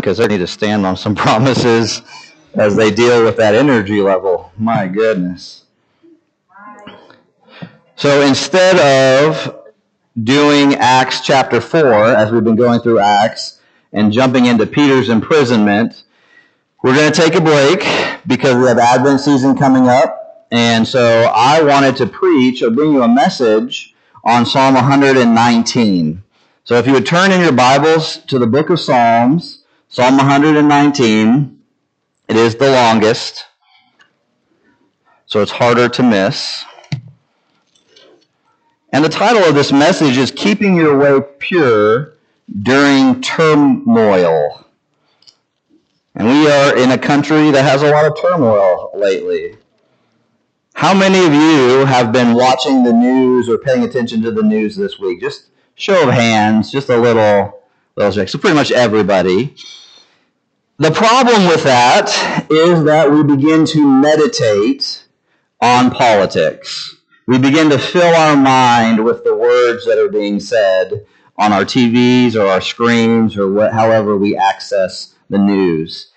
because they need to stand on some promises as they deal with that energy level. My goodness. So instead of doing Acts chapter 4, as we've been going through Acts, and jumping into Peter's imprisonment, we're going to take a break because we have Advent season coming up. And so I wanted to preach or bring you a message on Psalm 119. So if you would turn in your Bibles to the book of Psalms, Psalm 119, it is the longest, so it's harder to miss. And the title of this message is Keeping Your Way Pure During Turmoil. And we are in a country that has a lot of turmoil lately. How many of you have been watching the news or paying attention to the news this week? Just show of hands, just a little. So pretty much everybody. The problem with that is that we begin to meditate on politics. We begin to fill our mind with the words that are being said on our TVs or our screens or however we access the news.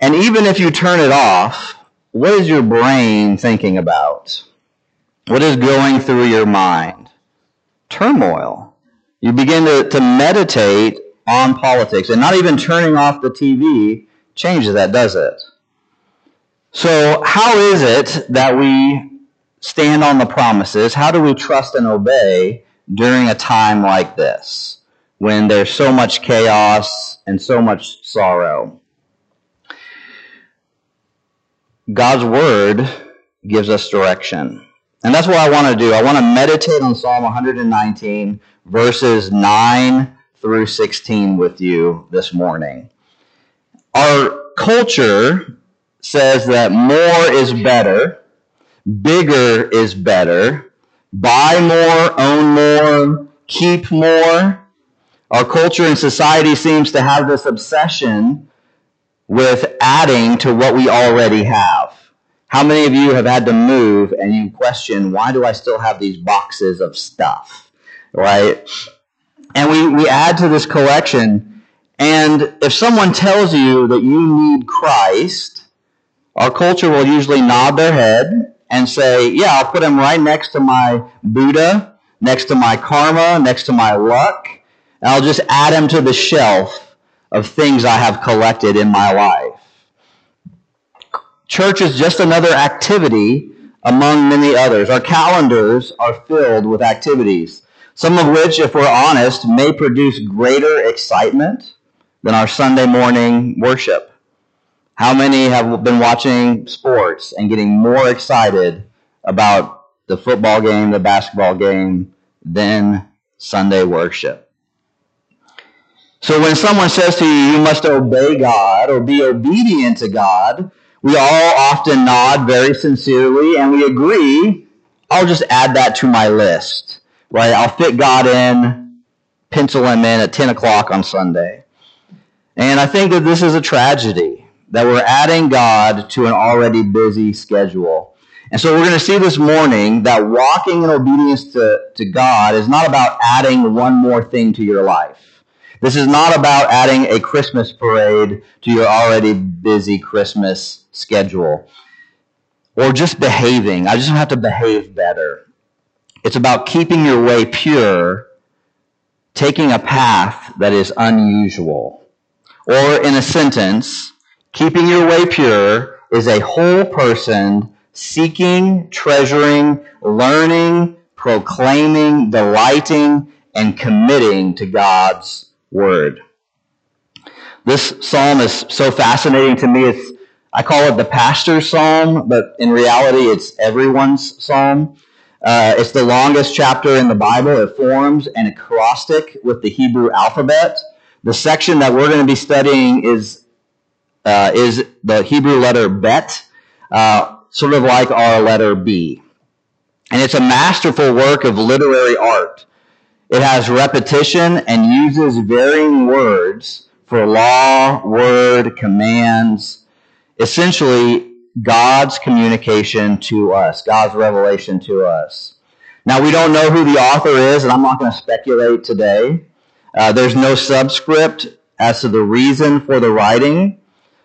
And even if you turn it off, what is your brain thinking about? What is going through your mind? Turmoil. You begin to meditate on politics, and not even turning off the TV changes that, does it? So how is it that we stand on the promises? How do we trust and obey during a time like this, when there's so much chaos and so much sorrow? God's word gives us direction. And that's what I want to do. I want to meditate on Psalm 119, verses 9 through 16 with you this morning. Our culture says that more is better. Bigger is better. Buy more, own more, keep more. Our culture and society seems to have this obsession with adding to what we already have. How many of you have had to move and you question, why do I still have these boxes of stuff, right? And we add to this collection. And if someone tells you that you need Christ, our culture will usually nod their head and say, yeah, I'll put him right next to my Buddha, next to my karma, next to my luck, and I'll just add him to the shelf of things I have collected in my life. Church is just another activity among many others. Our calendars are filled with activities, some of which, if we're honest, may produce greater excitement than our Sunday morning worship. How many have been watching sports and getting more excited about the football game, the basketball game, than Sunday worship? So when someone says to you, you must obey God or be obedient to God, we all often nod very sincerely and we agree, I'll just add that to my list, right? I'll fit God in, pencil him in at 10 o'clock on Sunday. And I think that this is a tragedy, that we're adding God to an already busy schedule. And so we're going to see this morning that walking in obedience to God is not about adding one more thing to your life. This is not about adding a Christmas parade to your already busy Christmas schedule, or just behaving. I just have to behave better. It's about keeping your way pure, taking a path that is unusual. Or in a sentence, keeping your way pure is a whole person seeking, treasuring, learning, proclaiming, delighting, and committing to God's word. This psalm is so fascinating to me. I call it the pastor's psalm, but in reality, it's everyone's psalm. It's the longest chapter in the Bible. It forms an acrostic with the Hebrew alphabet. The section that we're going to be studying is the Hebrew letter bet, sort of like our letter B. And it's a masterful work of literary art. It has repetition and uses varying words for law, word, commands, essentially God's communication to us, God's revelation to us. Now, we don't know who the author is, and I'm not going to speculate today. There's no subscript. as to the reason for the writing.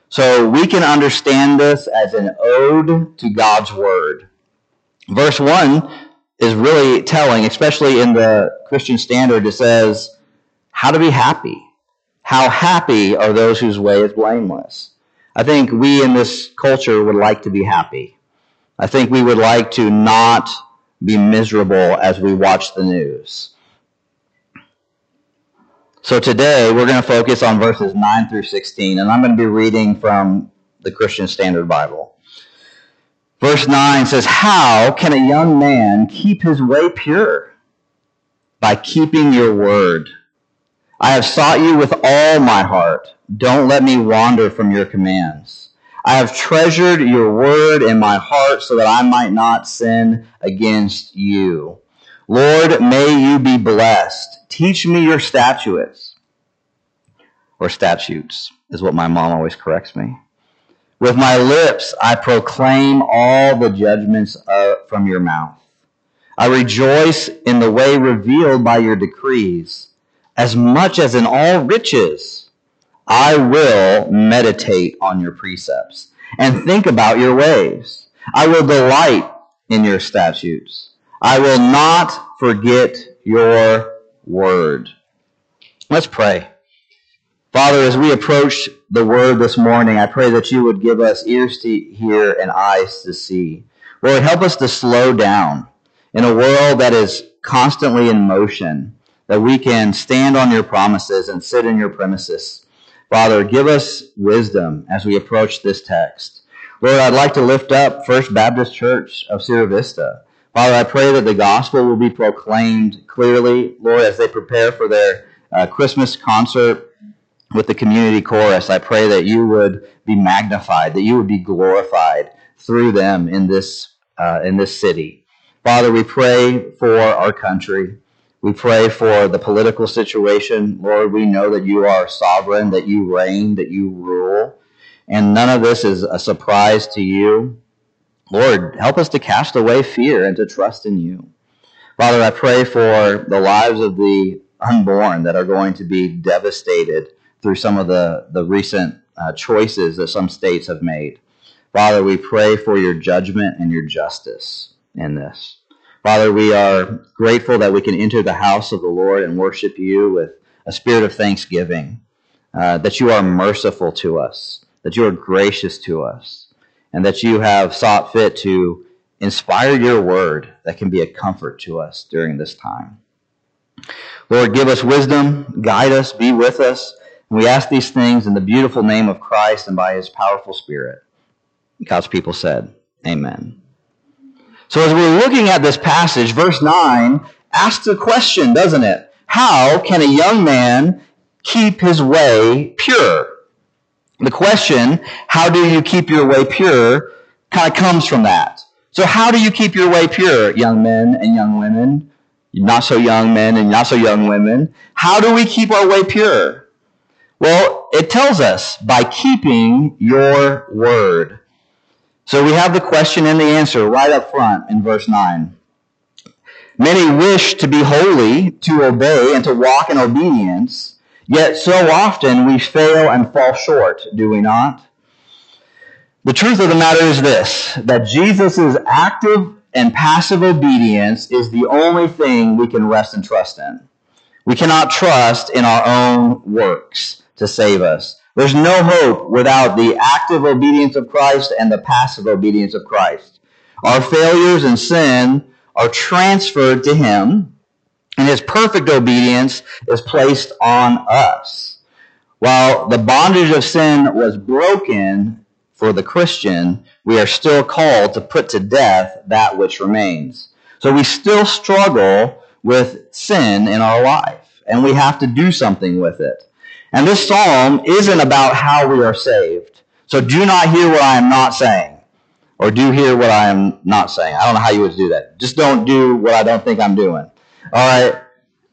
So we can understand this as an ode to God's word. Verse 1 is really telling, especially in the Christian Standard. It says, how to be happy. How happy are those whose way is blameless. I think we in this culture would like to be happy. I think we would like to not be miserable as we watch the news. So today we're going to focus on verses 9 through 16, and I'm going to be reading from the Christian Standard Bible. Verse 9 says, how can a young man keep his way pure? By keeping your word. I have sought you with all my heart. Don't let me wander from your commands. I have treasured your word in my heart so that I might not sin against you. Lord, may you be blessed. Teach me your statutes. Or statutes is what my mom always corrects me. With my lips, I proclaim all the judgments from your mouth. I rejoice in the way revealed by your decrees, as much as in all riches. I will meditate on your precepts and think about your ways. I will delight in your statutes. I will not forget your word. Let's pray. Father, as we approach the word this morning, I pray that you would give us ears to hear and eyes to see. Lord, help us to slow down in a world that is constantly in motion, that we can stand on your promises and sit in your premises. Father, give us wisdom as we approach this text. Lord, I'd like to lift up First Baptist Church of Sierra Vista. Father, I pray that the gospel will be proclaimed clearly, Lord, as they prepare for their Christmas concert with the community chorus. I pray that you would be magnified, that you would be glorified through them in this city. Father, we pray for our country. We pray for the political situation. Lord, we know that you are sovereign, that you reign, that you rule, and none of this is a surprise to you. Lord, help us to cast away fear and to trust in you. Father, I pray for the lives of the unborn that are going to be devastated through some of the recent choices that some states have made. Father, we pray for your judgment and your justice in this. Father, we are grateful that we can enter the house of the Lord and worship you with a spirit of thanksgiving, that you are merciful to us, that you are gracious to us, and that you have sought fit to inspire your word that can be a comfort to us during this time. Lord, give us wisdom, guide us, be with us. And we ask these things in the beautiful name of Christ and by his powerful spirit. God's people said, amen. So as we're looking at this passage, verse 9 asks a question, doesn't it? How can a young man keep his way pure? The question, how do you keep your way pure, kind of comes from that. So how do you keep your way pure, young men and young women? Not so young men and not so young women. How do we keep our way pure? Well, it tells us by keeping your word. So we have the question and the answer right up front in verse 9. Many wish to be holy, to obey, and to walk in obedience, yet so often we fail and fall short, do we not? The truth of the matter is this, that Jesus' active and passive obedience is the only thing we can rest and trust in. We cannot trust in our own works to save us. There's no hope without the active obedience of Christ and the passive obedience of Christ. Our failures and sin are transferred to him, and his perfect obedience is placed on us. While the bondage of sin was broken for the Christian, we are still called to put to death that which remains. So we still struggle with sin in our life, and we have to do something with it. And this psalm isn't about how we are saved. So do not hear what I am not saying. Or do hear what I am not saying. I don't know how you would do that. Just don't do what I don't think I'm doing. All right.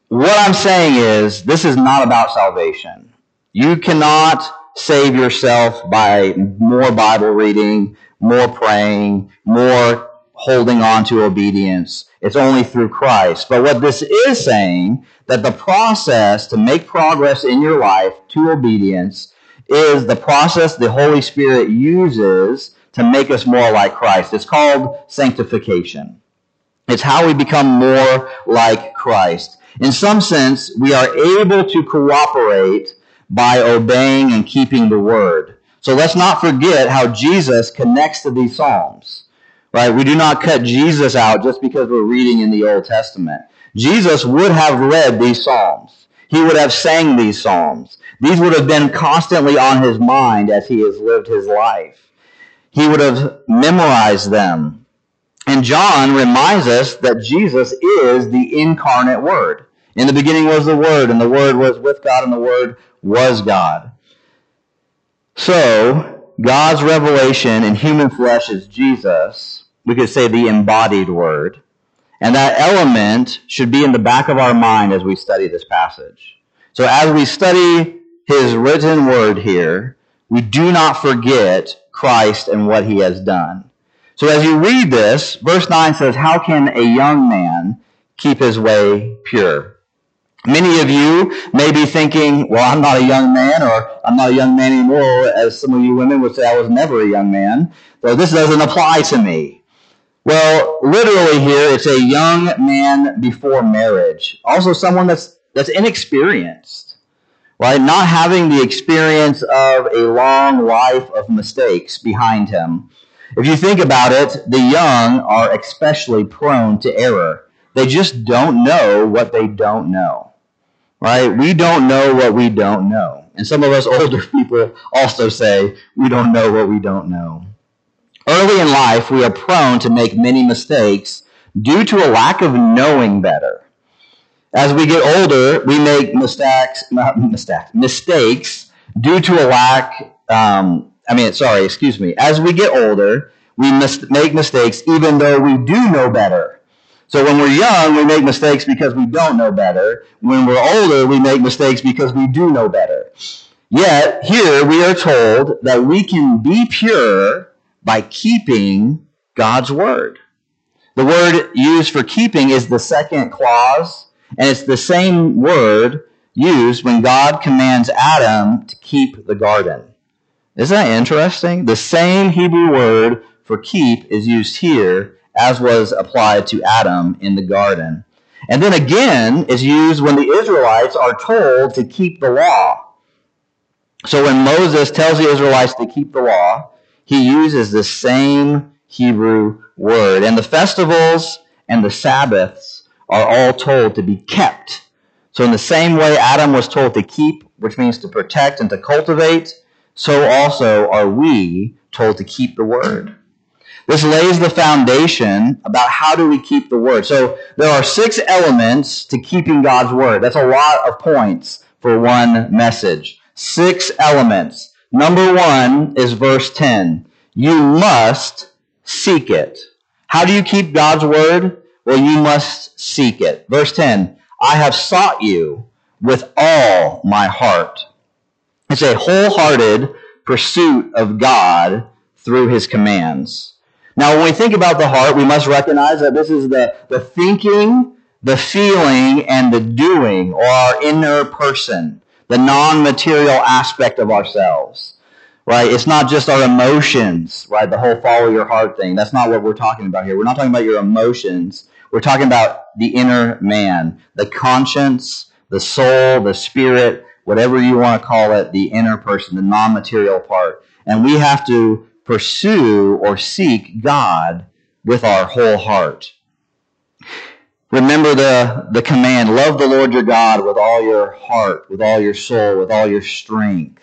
What I'm saying is, this is not about salvation. You cannot save yourself by more Bible reading, more praying, more holding on to obedience. It's only through Christ. But what this is saying, that the process to make progress in your life to obedience is the process the Holy Spirit uses to make us more like Christ. It's called sanctification. It's how we become more like Christ. In some sense, we are able to cooperate by obeying and keeping the word. So let's not forget how Jesus connects to these Psalms. Right? We do not cut Jesus out just because we're reading in the Old Testament. Jesus would have read these Psalms. He would have sang these Psalms. These would have been constantly on his mind as he has lived his life. He would have memorized them. And John reminds us that Jesus is the incarnate Word. In the beginning was the Word, and the Word was with God, and the Word was God. So, God's revelation in human flesh is Jesus. We could say the embodied Word. And that element should be in the back of our mind as we study this passage. So as we study his written word here, we do not forget Christ and what he has done. So as you read this, verse 9 says, how can a young man keep his way pure? Many of you may be thinking, well, I'm not a young man, or I'm not a young man anymore, as some of you women would say, I was never a young man, so this doesn't apply to me. Well, literally here, it's a young man before marriage. Also someone that's inexperienced. Right? Not having the experience of a long life of mistakes behind him. If you think about it, the young are especially prone to error. They just don't know what they don't know. Right? We don't know what we don't know. And some of us older people also say, we don't know what we don't know. Early in life, we are prone to make many mistakes due to a lack of knowing better. As we get older, we make mistakes due to a lack, As we get older, we make mistakes even though we do know better. So when we're young, we make mistakes because we don't know better. When we're older, we make mistakes because we do know better. Yet, here we are told that we can be pure by keeping God's word. The word used for keeping is the second clause. And it's the same word used when God commands Adam to keep the garden. Isn't that interesting? The same Hebrew word for keep is used here as was applied to Adam in the garden. And then again, it's used when the Israelites are told to keep the law. So when Moses tells the Israelites to keep the law, he uses the same Hebrew word. And the festivals and the Sabbaths are all told to be kept. So in the same way Adam was told to keep, which means to protect and to cultivate, so also are we told to keep the word. This lays the foundation about how do we keep the word. So there are 6 elements to keeping God's word. That's a lot of points for one message. 6 elements. Number 1 is verse 10. You must seek it. How do you keep God's word? Well, you must seek it. Verse 10, I have sought you with all my heart. It's a wholehearted pursuit of God through his commands. Now, when we think about the heart, we must recognize that this is the thinking, the feeling, and the doing, or our inner person, the non-material aspect of ourselves. Right? It's not just our emotions, right? The whole follow your heart thing. That's not what we're talking about here. We're not talking about your emotions. We're talking about the inner man, the conscience, the soul, the spirit, whatever you want to call it, the inner person, the non-material part. And we have to pursue or seek God with our whole heart. Remember the command, love the Lord your God with all your heart, with all your soul, with all your strength.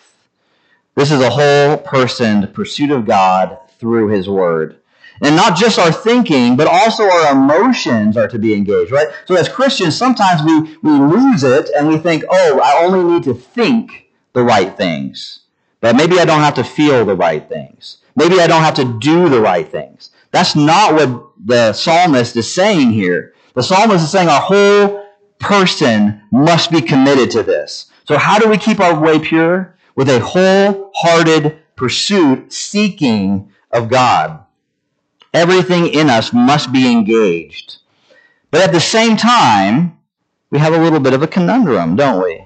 This is a whole person pursuit of God through his word. And not just our thinking, but also our emotions are to be engaged, right? So as Christians, sometimes we lose it and we think, oh, I only need to think the right things. But maybe I don't have to feel the right things. Maybe I don't have to do the right things. That's not what the psalmist is saying here. The psalmist is saying our whole person must be committed to this. So how do we keep our way pure? With a wholehearted pursuit, seeking of God. Everything in us must be engaged. But at the same time, we have a little bit of a conundrum, don't we?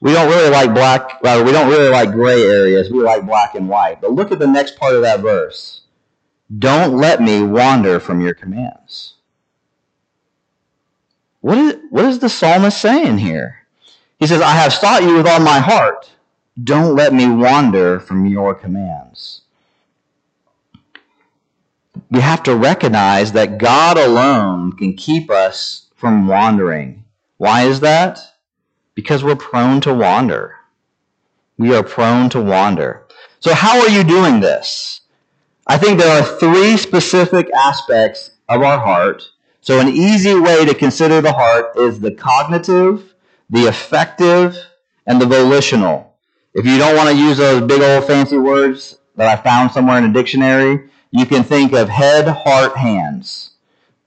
We don't really like gray areas. We like black and white. But look at the next part of that verse. Don't let me wander from your commands. What is the psalmist saying here? He says, I have sought you with all my heart. Don't let me wander from your commands. We have to recognize that God alone can keep us from wandering. Why is that? Because we're prone to wander. We are prone to wander. So how are you doing this? I think there are three specific aspects of our heart. So an easy way to consider the heart is the cognitive, the affective, and the volitional. If you don't want to use those big old fancy words that I found somewhere in a dictionary, you can think of head, heart, hands.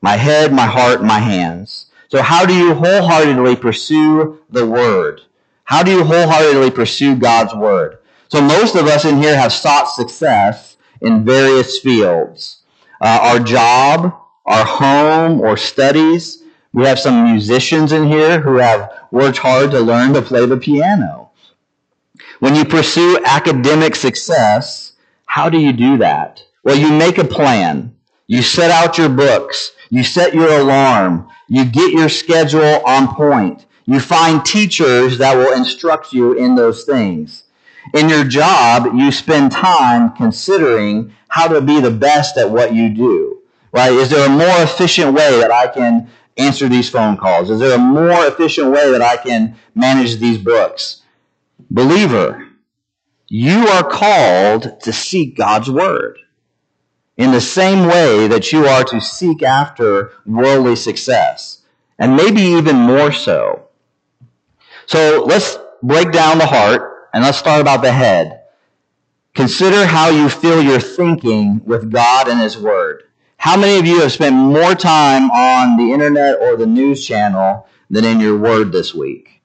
My head, my heart, my hands. So how do you wholeheartedly pursue the Word? How do you wholeheartedly pursue God's Word? So most of us in here have sought success in various fields. Our job, our home, or studies. We have some musicians in here who have worked hard to learn to play the piano. When you pursue academic success, how do you do that? Well, you make a plan. You set out your books. You set your alarm. You get your schedule on point. You find teachers that will instruct you in those things. In your job, you spend time considering how to be the best at what you do. Right? Is there a more efficient way that I can answer these phone calls? Is there a more efficient way that I can manage these books? Believer, you are called to seek God's Word in the same way that you are to seek after worldly success, and maybe even more so. So let's break down the heart, and let's start about the head. Consider how you fill your thinking with God and His Word. How many of you have spent more time on the internet or the news channel than in your Word this week?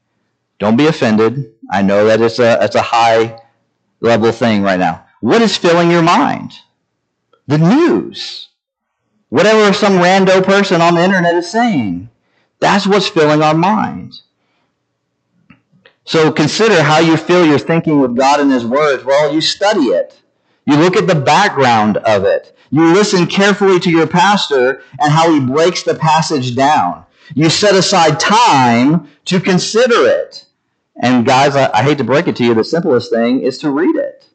Don't be offended. I know that it's a high-level thing right now. What is filling your mind? The news. Whatever some rando person on the internet is saying. That's what's filling our mind. So consider how you fill your thinking with God and His words. Well, you study it. You look at the background of it. You listen carefully to your pastor and how he breaks the passage down. You set aside time to consider it. And guys, I hate to break it to you, the simplest thing is to read it.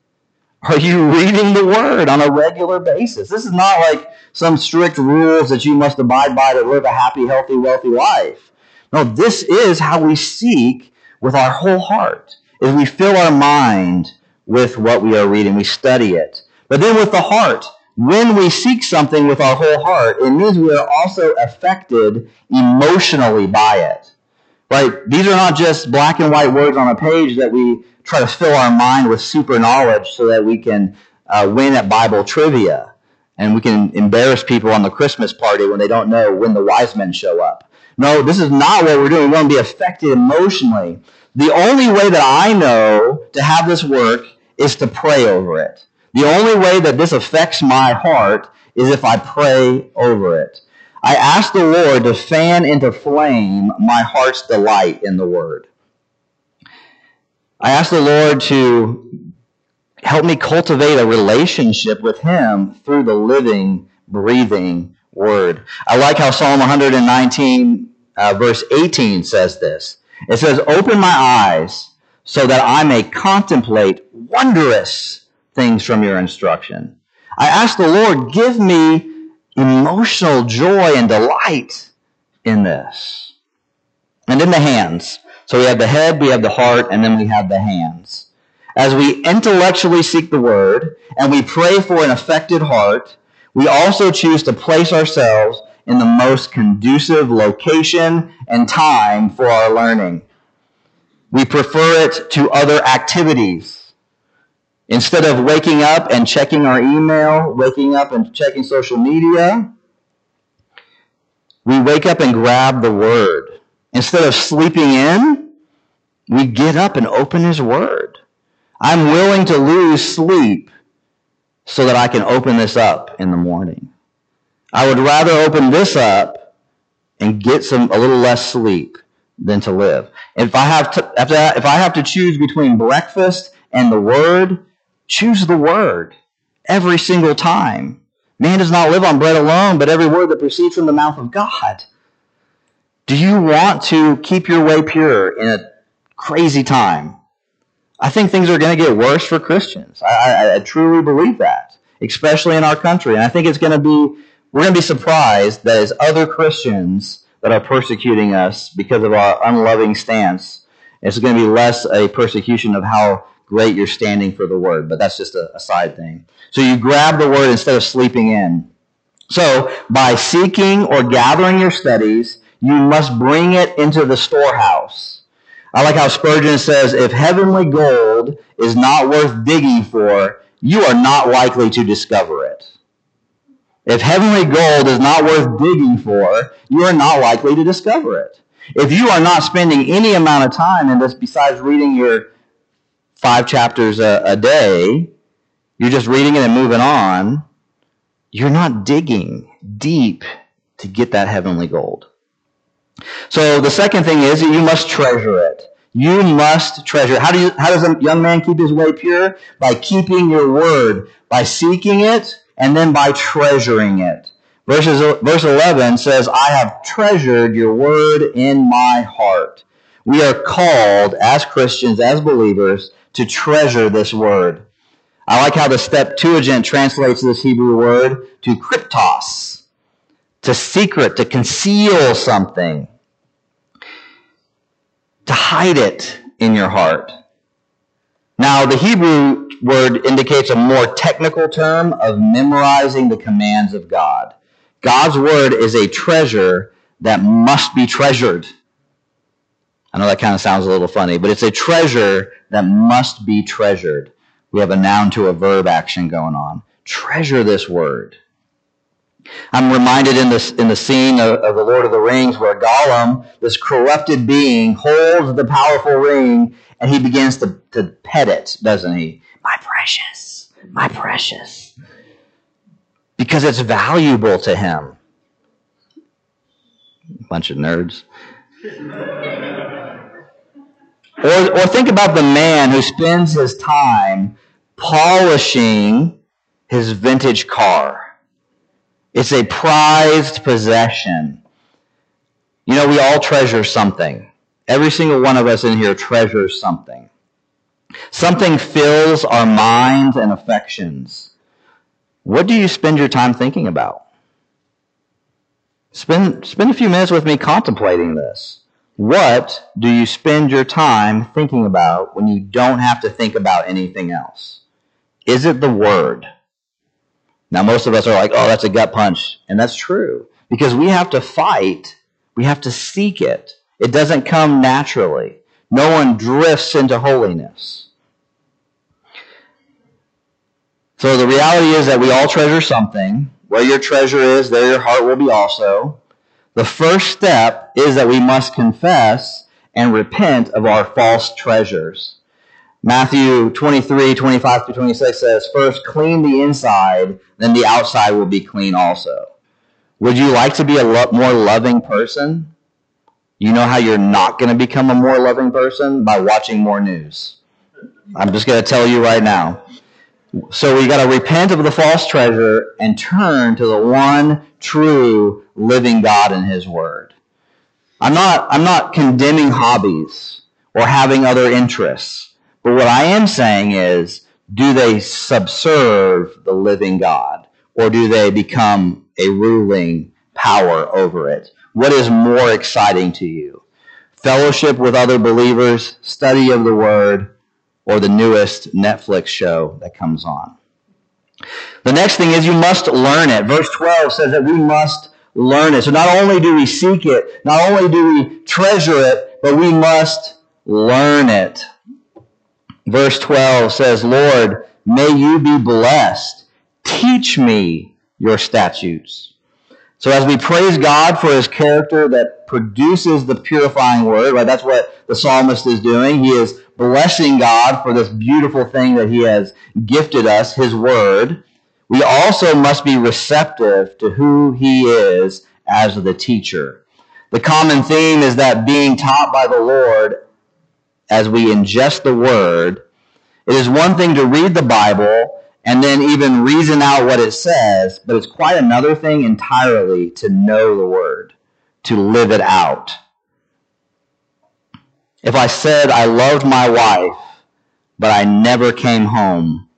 Are you reading the Word on a regular basis? This is not like some strict rules that you must abide by to live a happy, healthy, wealthy life. No, this is how we seek with our whole heart, is we fill our mind with what we are reading. We study it. But then with the heart, when we seek something with our whole heart, it means we are also affected emotionally by it. Right? These are not just black and white words on a page that we try to fill our mind with super knowledge so that we can win at Bible trivia and we can embarrass people on the Christmas party when they don't know when the wise men show up. No, this is not what we're doing. We want to be affected emotionally. The only way that I know to have this work is to pray over it. The only way that this affects my heart is if I pray over it. I ask the Lord to fan into flame my heart's delight in the Word. I ask the Lord to help me cultivate a relationship with Him through the living, breathing Word. I like how Psalm 119, verse 18 says this. It says, "Open my eyes so that I may contemplate wondrous things from your instruction." I ask the Lord, give me emotional joy and delight in this. And in the hands. So we have the head, we have the heart, and then we have the hands. As we intellectually seek the Word and we pray for an affected heart, we also choose to place ourselves in the most conducive location and time for our learning. We prefer it to other activities. Instead of waking up and checking our email, waking up and checking social media, we wake up and grab the Word. Instead of sleeping in, we get up and open His Word. I'm willing to lose sleep so that I can open this up in the morning. I would rather open this up and get a little less sleep than to live. If I have to choose between breakfast and the Word, choose the Word every single time. Man does not live on bread alone, but every word that proceeds from the mouth of God. Do you want to keep your way pure in a crazy time? I think things are going to get worse for Christians. I truly believe that, especially in our country. And I think we're going to be surprised that it's other Christians that are persecuting us because of our unloving stance. It's going to be less a persecution of how great you're standing for the Word, but that's just a side thing. So you grab the Word instead of sleeping in. So by seeking or gathering your studies, you must bring it into the storehouse. I like how Spurgeon says, if heavenly gold is not worth digging for, you are not likely to discover it. If heavenly gold is not worth digging for, you are not likely to discover it. If you are not spending any amount of time in this besides reading your 5 chapters a day, you're just reading it and moving on, you're not digging deep to get that heavenly gold. So the second thing is that you must treasure it. You must treasure it. How does a young man keep his way pure? By keeping your word, by seeking it, and then by treasuring it. Verse 11 says, I have treasured your word in my heart. We are called as Christians, as believers, to treasure this word. I like how the Septuagint translates this Hebrew word to kryptos. To secret, to conceal something, to hide it in your heart. Now, the Hebrew word indicates a more technical term of memorizing the commands of God. God's word is a treasure that must be treasured. I know that kind of sounds a little funny, but it's a treasure that must be treasured. We have a noun to a verb action going on. Treasure this word. I'm reminded in the scene of the Lord of the Rings where Gollum, this corrupted being, holds the powerful ring and he begins to pet it, doesn't he? My precious, my precious. Because it's valuable to him. Bunch of nerds. Or think about the man who spends his time polishing his vintage car. It's a prized possession. You know, we all treasure something. Every single one of us in here treasures something. Something fills our minds and affections. What do you spend your time thinking about? Spend a few minutes with me contemplating this. What do you spend your time thinking about when you don't have to think about anything else? Is it the Word? Now, most of us are like, oh, that's a gut punch. And that's true. Because we have to fight. We have to seek it. It doesn't come naturally. No one drifts into holiness. So the reality is that we all treasure something. Where your treasure is, there your heart will be also. The first step is that we must confess and repent of our false treasures. Matthew 23:25-26 says, first clean the inside, then the outside will be clean also. Would you like to be a more loving person? You know how you're not going to become a more loving person? By watching more news. I'm just going to tell you right now. So we got to repent of the false treasure and turn to the one true living God and His Word. I'm not condemning hobbies or having other interests. But what I am saying is, do they subserve the living God? Or do they become a ruling power over it? What is more exciting to you? Fellowship with other believers, study of the Word, or the newest Netflix show that comes on? The next thing is you must learn it. Verse 12 says that we must learn it. So not only do we seek it, not only do we treasure it, but we must learn it. Verse 12 says, Lord, may you be blessed. Teach me your statutes. So as we praise God for His character that produces the purifying word, right? That's what the psalmist is doing. He is blessing God for this beautiful thing that He has gifted us, His word. We also must be receptive to who He is as the teacher. The common theme is that being taught by the Lord as we ingest the Word, it is one thing to read the Bible and then even reason out what it says, but it's quite another thing entirely to know the Word, to live it out. If I said I loved my wife, but I never came home,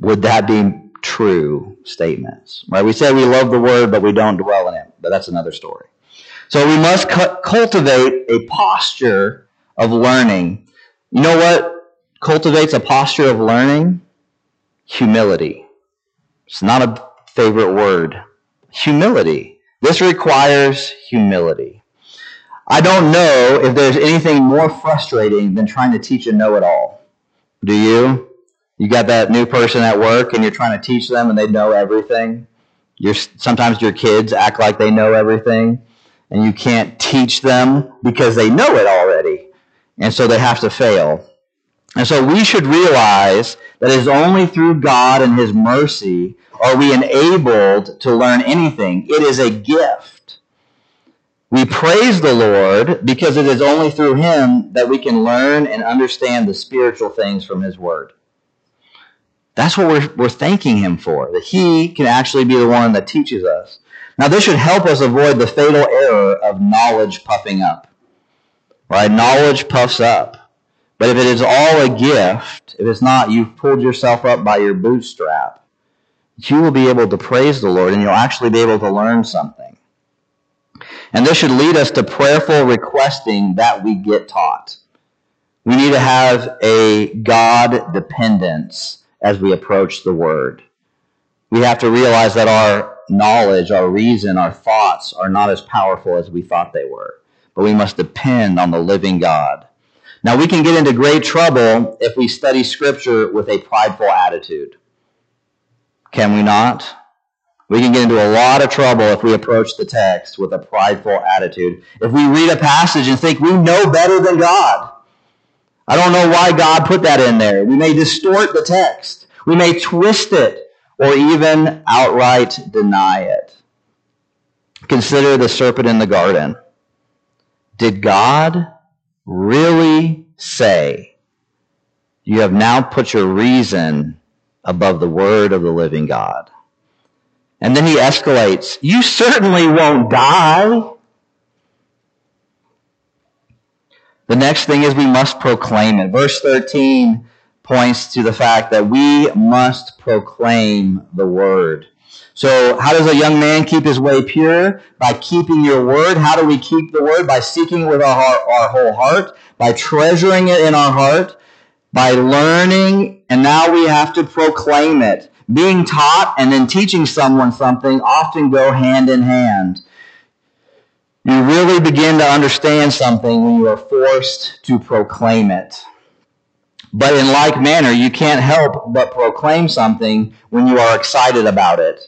would that be true statements? Right? We say we love the Word, but we don't dwell in it, but that's another story. So we must cultivate a posture of learning. You know what cultivates a posture of learning? Humility. It's not a favorite word. Humility. This requires humility. I don't know if there's anything more frustrating than trying to teach a know-it-all. Do you? You got that new person at work and you're trying to teach them and they know everything. Sometimes your kids act like they know everything and you can't teach them because they know it already. And so they have to fail. And so we should realize that it is only through God and His mercy are we enabled to learn anything. It is a gift. We praise the Lord because it is only through Him that we can learn and understand the spiritual things from His Word. That's what we're thanking Him for, that He can actually be the one that teaches us. Now, this should help us avoid the fatal error of knowledge puffing up. Right? Knowledge puffs up. But if it is all a gift, if it's not, you've pulled yourself up by your bootstrap, you will be able to praise the Lord and you'll actually be able to learn something. And this should lead us to prayerful requesting that we get taught. We need to have a God dependence as we approach the Word. We have to realize that our knowledge, our reason, our thoughts are not as powerful as we thought they were. But we must depend on the living God. Now, we can get into great trouble if we study Scripture with a prideful attitude. Can we not? We can get into a lot of trouble if we approach the text with a prideful attitude. If we read a passage and think we know better than God. I don't know why God put that in there. We may distort the text. We may twist it or even outright deny it. Consider the serpent in the garden. Did God really say, you have now put your reason above the word of the living God? And then he escalates, you certainly won't die. The next thing is we must proclaim it. Verse 13 points to the fact that we must proclaim the word. So how does a young man keep his way pure? By keeping your word. How do we keep the word? By seeking it with our whole heart, by treasuring it in our heart, by learning, and now we have to proclaim it. Being taught and then teaching someone something often go hand in hand. You really begin to understand something when you are forced to proclaim it. But in like manner, you can't help but proclaim something when you are excited about it.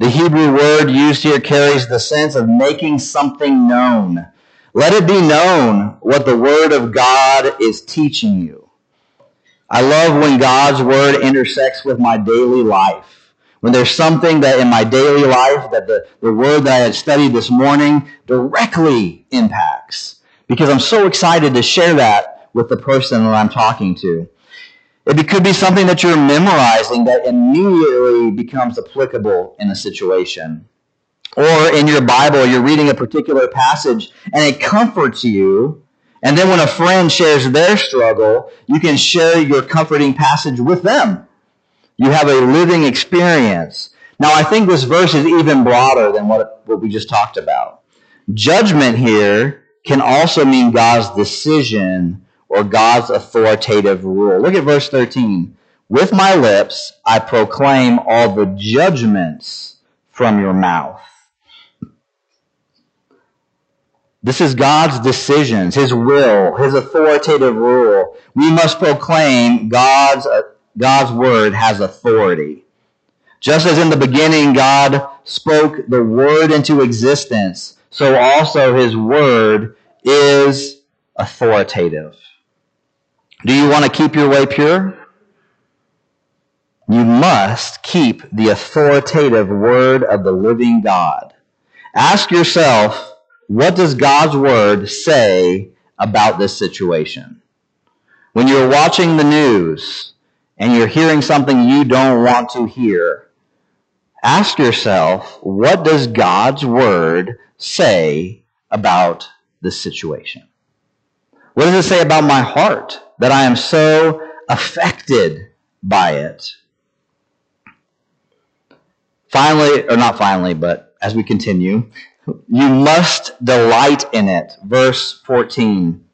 The Hebrew word used here carries the sense of making something known. Let it be known what the Word of God is teaching you. I love when God's Word intersects with my daily life. When there's something that in my daily life that the Word that I had studied this morning directly impacts. Because I'm so excited to share that with the person that I'm talking to. It could be something that you're memorizing that immediately becomes applicable in a situation. Or in your Bible, you're reading a particular passage and it comforts you. And then when a friend shares their struggle, you can share your comforting passage with them. You have a living experience. Now, I think this verse is even broader than what we just talked about. Judgment here can also mean God's decision or God's authoritative rule. Look at verse 13. With my lips, I proclaim all the judgments from your mouth. This is God's decisions, His will, His authoritative rule. We must proclaim God's word has authority. Just as in the beginning God spoke the word into existence, so also His word is authoritative. Do you want to keep your way pure? You must keep the authoritative word of the living God. Ask yourself, what does God's word say about this situation? When you're watching the news and you're hearing something you don't want to hear, ask yourself, what does God's word say about this situation? What does it say about my heart that I am so affected by it? Finally, or not finally, but as we continue, you must delight in it. Verse 14,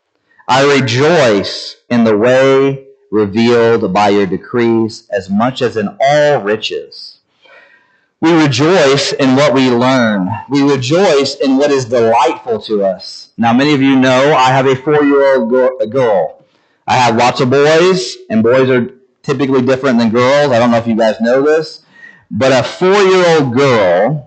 I rejoice in the way revealed by your decrees as much as in all riches. We rejoice in what we learn. We rejoice in what is delightful to us. Now, many of you know I have a 4-year-old girl. I have lots of boys, and boys are typically different than girls. I don't know if you guys know this, but a 4-year-old girl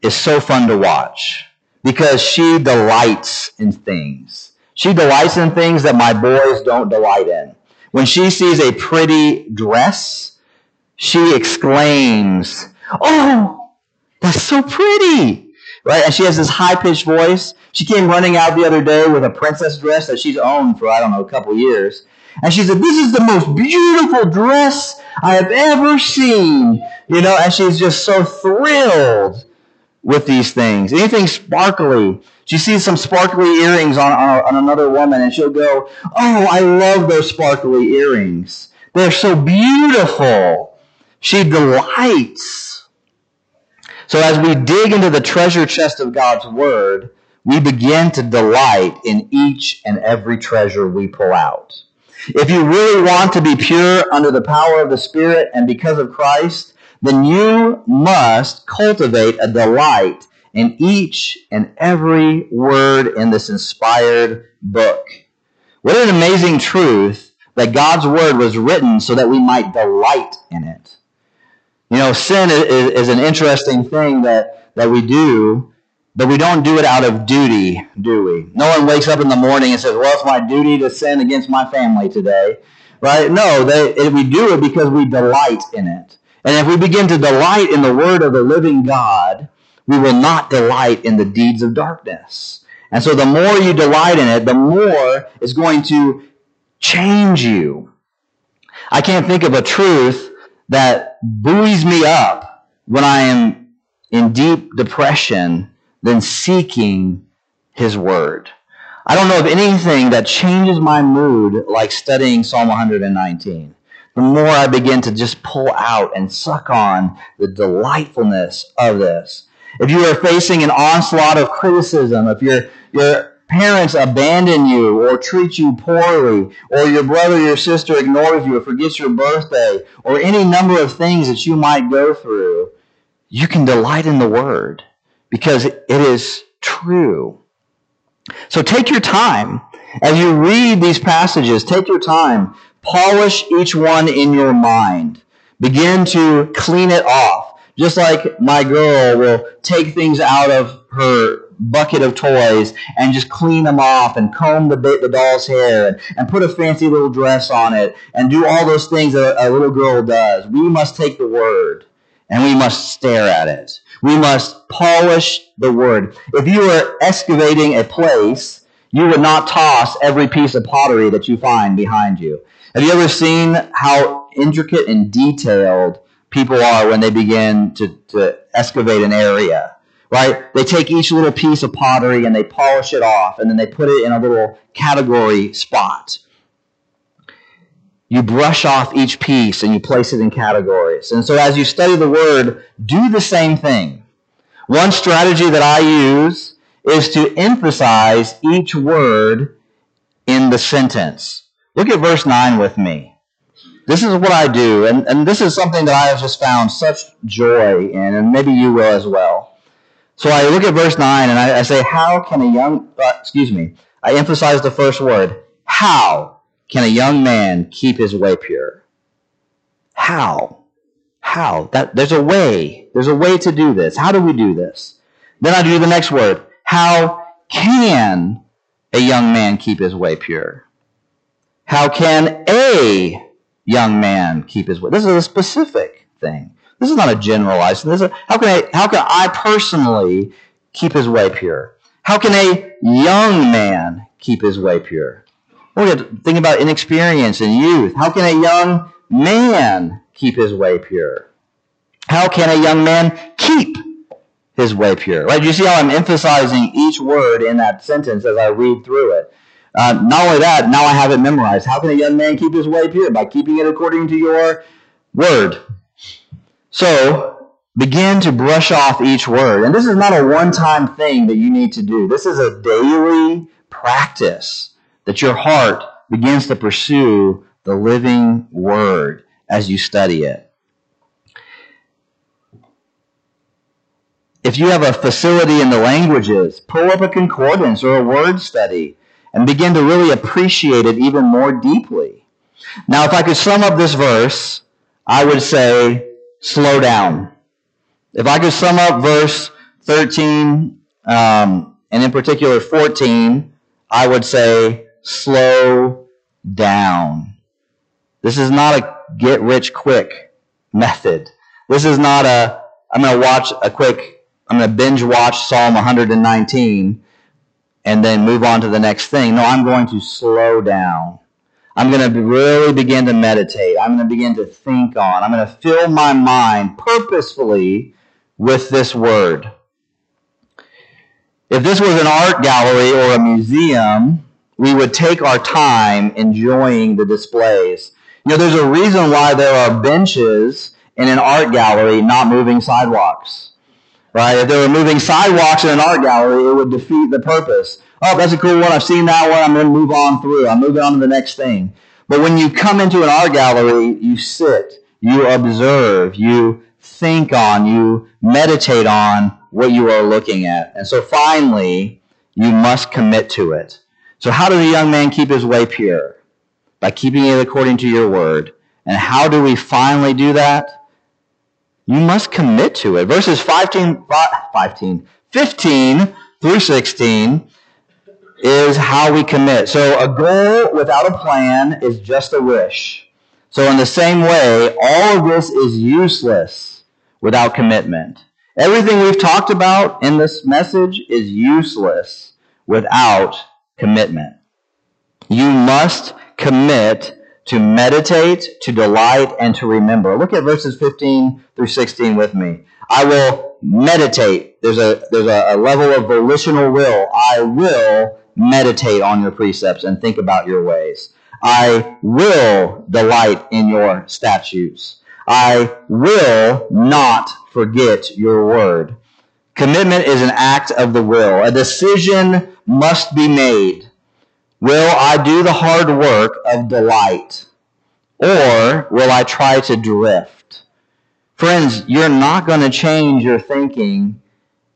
is so fun to watch because she delights in things. She delights in things that my boys don't delight in. When she sees a pretty dress, she exclaims, oh, that's so pretty, right? And she has this high-pitched voice. She came running out the other day with a princess dress that she's owned for, I don't know, a couple years. And she said, this is the most beautiful dress I have ever seen, you know, and she's just so thrilled with these things. Anything sparkly. She sees some sparkly earrings on another woman, and she'll go, oh, I love those sparkly earrings. They're so beautiful. She delights. So as we dig into the treasure chest of God's word, we begin to delight in each and every treasure we pull out. If you really want to be pure under the power of the Spirit and because of Christ, then you must cultivate a delight in each and every word in this inspired book. What an amazing truth that God's word was written so that we might delight in it. You know, sin is an interesting thing that we do, but we don't do it out of duty, do we? No one wakes up in the morning and says, well, it's my duty to sin against my family today, right? No, we do it because we delight in it. And if we begin to delight in the word of the living God, we will not delight in the deeds of darkness. And so the more you delight in it, the more it's going to change you. I can't think of a truth that buoys me up when I am in deep depression than seeking His Word. I don't know of anything that changes my mood like studying Psalm 119. The more I begin to just pull out and suck on the delightfulness of this. If you are facing an onslaught of criticism, if your parents abandon you or treat you poorly, or your brother or your sister ignores you or forgets your birthday, or any number of things that you might go through, you can delight in the word because it is true. So take your time. As you read these passages, take your time. Polish each one in your mind. Begin to clean it off. Just like my girl will take things out of her bucket of toys and just clean them off and comb the doll's hair and put a fancy little dress on it and do all those things that a little girl does. We must take the word and we must stare at it. We must polish the word. If you were excavating a place, you would not toss every piece of pottery that you find behind you. Have you ever seen how intricate and detailed people are when they begin to excavate an area? Right? They take each little piece of pottery and they polish it off, and then they put it in a little category spot. You brush off each piece and you place it in categories. And so as you study the word, do the same thing. One strategy that I use is to emphasize each word in the sentence. Look at verse 9 with me. This is what I do, and this is something that I have just found such joy in, and maybe you will as well. So I look at verse 9 and I say, I emphasize the first word. How can a young man keep his way pure? How? There's a way. There's a way to do this. How do we do this? Then I do the next word. How can a young man keep his way pure? How can a young man keep his way? This is a specific thing. This is not a generalized. How can I personally keep his way pure? How can a young man keep his way pure? Well, we have to think about inexperience and youth. How can a young man keep his way pure? How can a young man keep his way pure? Right? You see how I'm emphasizing each word in that sentence as I read through it. Not only that, now I have it memorized. How can a young man keep his way pure? By keeping it according to your word. So, begin to brush off each word. And this is not a one-time thing that you need to do. This is a daily practice that your heart begins to pursue the living word as you study it. If you have a facility in the languages, pull up a concordance or a word study and begin to really appreciate it even more deeply. Now, if I could sum up this verse, I would say, slow down. If I could sum up verse 13, and in particular 14, I would say, slow down. This is not a get-rich-quick method. This is not a, I'm going to binge watch Psalm 119 and then move on to the next thing. No, I'm going to slow down. I'm going to really begin to meditate. I'm going to begin to think on. I'm going to fill my mind purposefully with this word. If this was an art gallery or a museum, we would take our time enjoying the displays. You know, there's a reason why there are benches in an art gallery, not moving sidewalks. Right? If they were moving sidewalks in an art gallery, it would defeat the purpose. Oh, that's a cool one. I've seen that one. I'm going to move on through. I'm moving on to the next thing. But when you come into an art gallery, you sit, you observe, you think on, you meditate on what you are looking at. And so finally, you must commit to it. So how does a young man keep his way pure? By keeping it according to your word. And how do we finally do that? You must commit to it. Verses 15 through 16 is how we commit. So a goal without a plan is just a wish. So in the same way, all of this is useless without commitment. Everything we've talked about in this message is useless without commitment. You must commit to meditate, to delight, and to remember. Look at verses 15 through 16 with me. I will meditate. There's a level of volitional will. I will meditate on your precepts and think about your ways. I will delight in your statutes. I will not forget your word. Commitment is an act of the will. A decision must be made. Will I do the hard work of delight, or will I try to drift? Friends, you're not going to change your thinking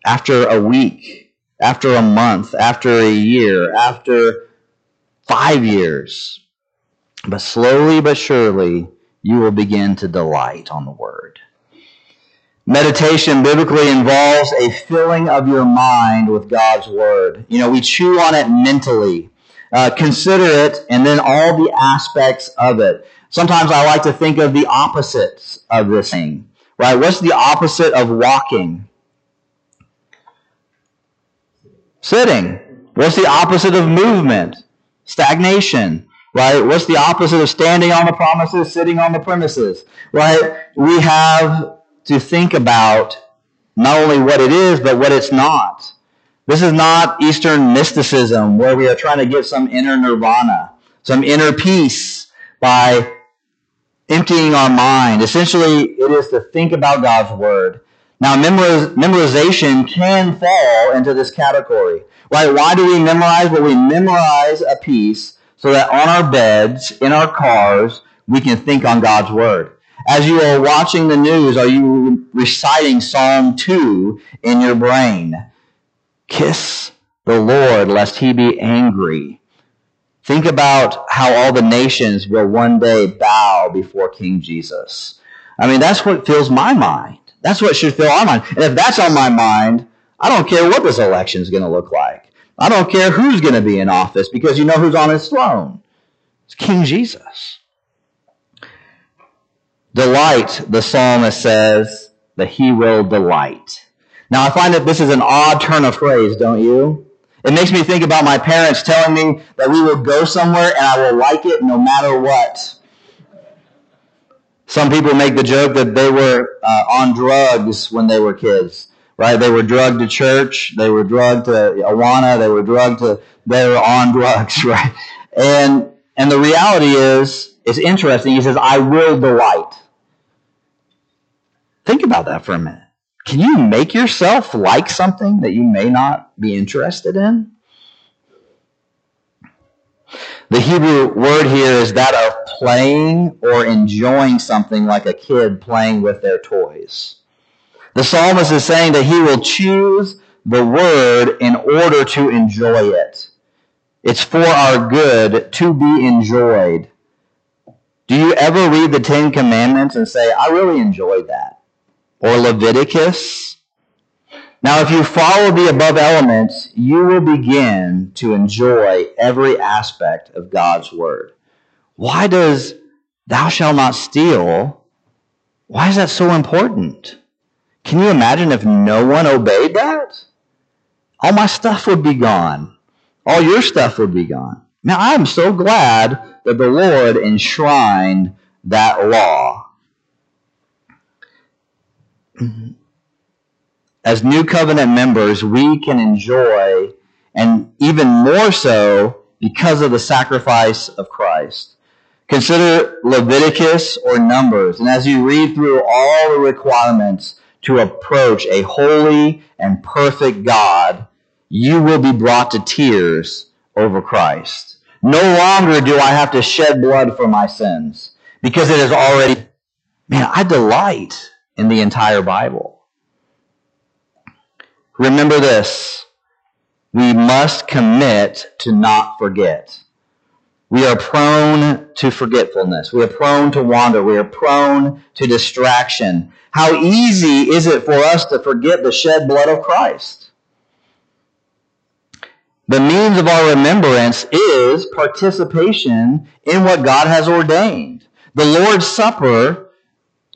after a week, after a month, after a year, after 5 years. But slowly but surely, you will begin to delight on the word. Meditation biblically involves a filling of your mind with God's word. You know, we chew on it mentally. Consider it, and then all the aspects of it. Sometimes I like to think of the opposites of this thing, right? What's the opposite of walking? Sitting. What's the opposite of movement? Stagnation, right? What's the opposite of standing on the promises, sitting on the premises, right? We have to think about not only what it is, but what it's not. This is not Eastern mysticism where we are trying to get some inner nirvana, some inner peace by emptying our mind. Essentially, it is to think about God's word. Now, memorization can fall into this category. Right? Why do we memorize? Well, we memorize a piece so that on our beds, in our cars, we can think on God's word. As you are watching the news, are you reciting Psalm 2 in your brain? Kiss the Lord, lest he be angry. Think about how all the nations will one day bow before King Jesus. I mean, that's what fills my mind. That's what should fill our mind. And if that's on my mind, I don't care what this election is going to look like. I don't care who's going to be in office, because you know who's on his throne. It's King Jesus. Delight, the psalmist says, that he will delight. Now, I find that this is an odd turn of phrase, don't you? It makes me think about my parents telling me that we will go somewhere and I will like it no matter what. Some people make the joke that they were on drugs when they were kids, right? They were drugged to church. They were drugged to Awana. They were on drugs, right? And the reality is, it's interesting. He says, I will delight. Think about that for a minute. Can you make yourself like something that you may not be interested in? The Hebrew word here is that of playing or enjoying something, like a kid playing with their toys. The psalmist is saying that he will choose the word in order to enjoy it. It's for our good, to be enjoyed. Do you ever read the Ten Commandments and say, I really enjoyed that? Or Leviticus? Now, if you follow the above elements, you will begin to enjoy every aspect of God's word. Why does thou shalt not steal? Why is that so important? Can you imagine if no one obeyed that? All my stuff would be gone. All your stuff would be gone. Now, I'm so glad that the Lord enshrined that law. As New Covenant members, we can enjoy, and even more so because of the sacrifice of Christ. Consider Leviticus or Numbers, and as you read through all the requirements to approach a holy and perfect God, you will be brought to tears over Christ. No longer do I have to shed blood for my sins, because it is already... Man, I delight in the entire Bible. Remember this. We must commit to not forget. We are prone to forgetfulness. We are prone to wander. We are prone to distraction. How easy is it for us to forget the shed blood of Christ? The means of our remembrance is participation in what God has ordained. The Lord's Supper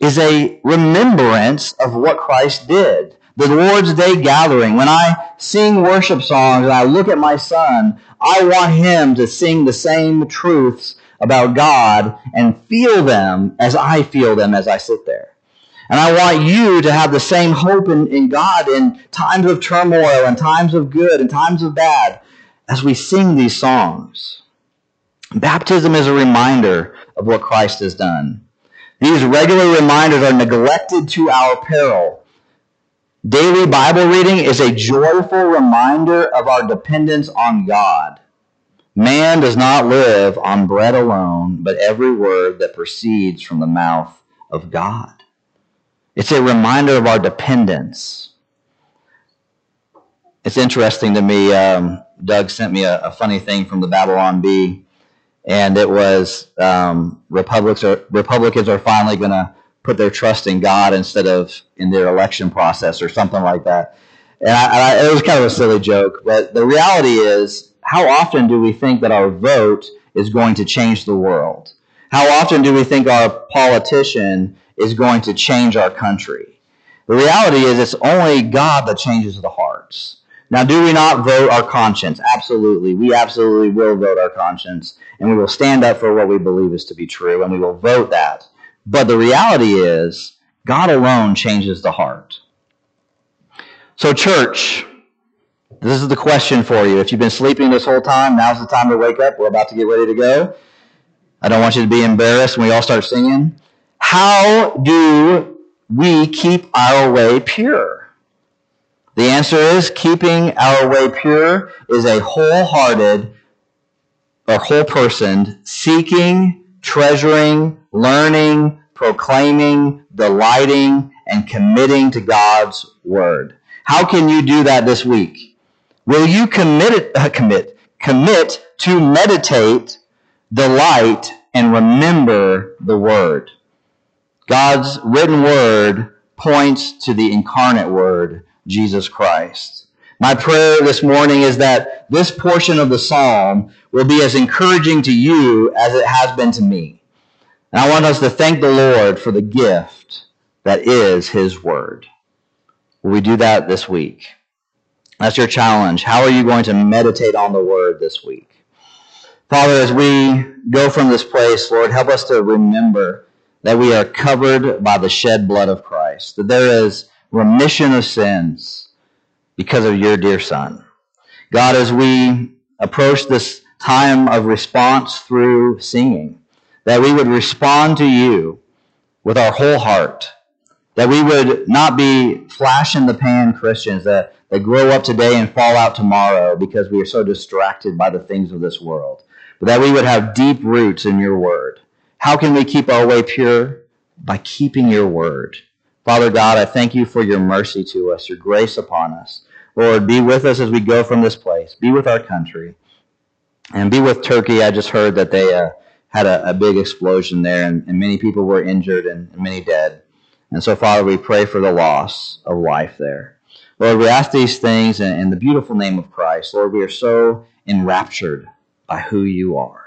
is a remembrance of what Christ did. The Lord's Day gathering, when I sing worship songs and I look at my son, I want him to sing the same truths about God and feel them as I sit there. And I want you to have the same hope in God in times of turmoil and times of good and times of bad as we sing these songs. Baptism is a reminder of what Christ has done. These regular reminders are neglected to our peril. Daily Bible reading is a joyful reminder of our dependence on God. Man does not live on bread alone, but every word that proceeds from the mouth of God. It's a reminder of our dependence. It's interesting to me, Doug sent me a funny thing from the Babylon Bee, and it was Republicans are finally going to put their trust in God instead of in their election process or something like that. And it was kind of a silly joke, but the reality is, how often do we think that our vote is going to change the world? How often do we think our politician is going to change our country? The reality is, it's only God that changes the hearts. Now, do we not vote our conscience? Absolutely. We absolutely will vote our conscience, and we will stand up for what we believe is to be true, and we will vote that. But the reality is, God alone changes the heart. So church, this is the question for you. If you've been sleeping this whole time, now's the time to wake up. We're about to get ready to go. I don't want you to be embarrassed when we all start singing. How do we keep our way pure? The answer is, keeping our way pure is a wholehearted or whole-personed seeking, treasuring, learning, proclaiming, delighting, and committing to God's word. How can you do that this week? Will you commit to meditate, delight, and remember the word? God's written word points to the incarnate word, Jesus Christ. My prayer this morning is that this portion of the psalm will be as encouraging to you as it has been to me. And I want us to thank the Lord for the gift that is His word. Will we do that this week? That's your challenge. How are you going to meditate on the Word this week? Father, as we go from this place, Lord, help us to remember that we are covered by the shed blood of Christ, that there is remission of sins because of your dear Son. God, as we approach this time of response through singing, that we would respond to you with our whole heart, that we would not be flash-in-the-pan Christians that grow up today and fall out tomorrow because we are so distracted by the things of this world, but that we would have deep roots in your word. How can we keep our way pure? By keeping your word. Father God, I thank you for your mercy to us, your grace upon us. Lord, be with us as we go from this place. Be with our country. And be with Turkey. I just heard that they had a big explosion there, and many people were injured and many dead. And so, Father, we pray for the loss of life there. Lord, we ask these things in the beautiful name of Christ. Lord, we are so enraptured by who you are.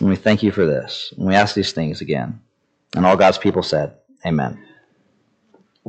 And we thank you for this. And we ask these things again. And all God's people said, amen.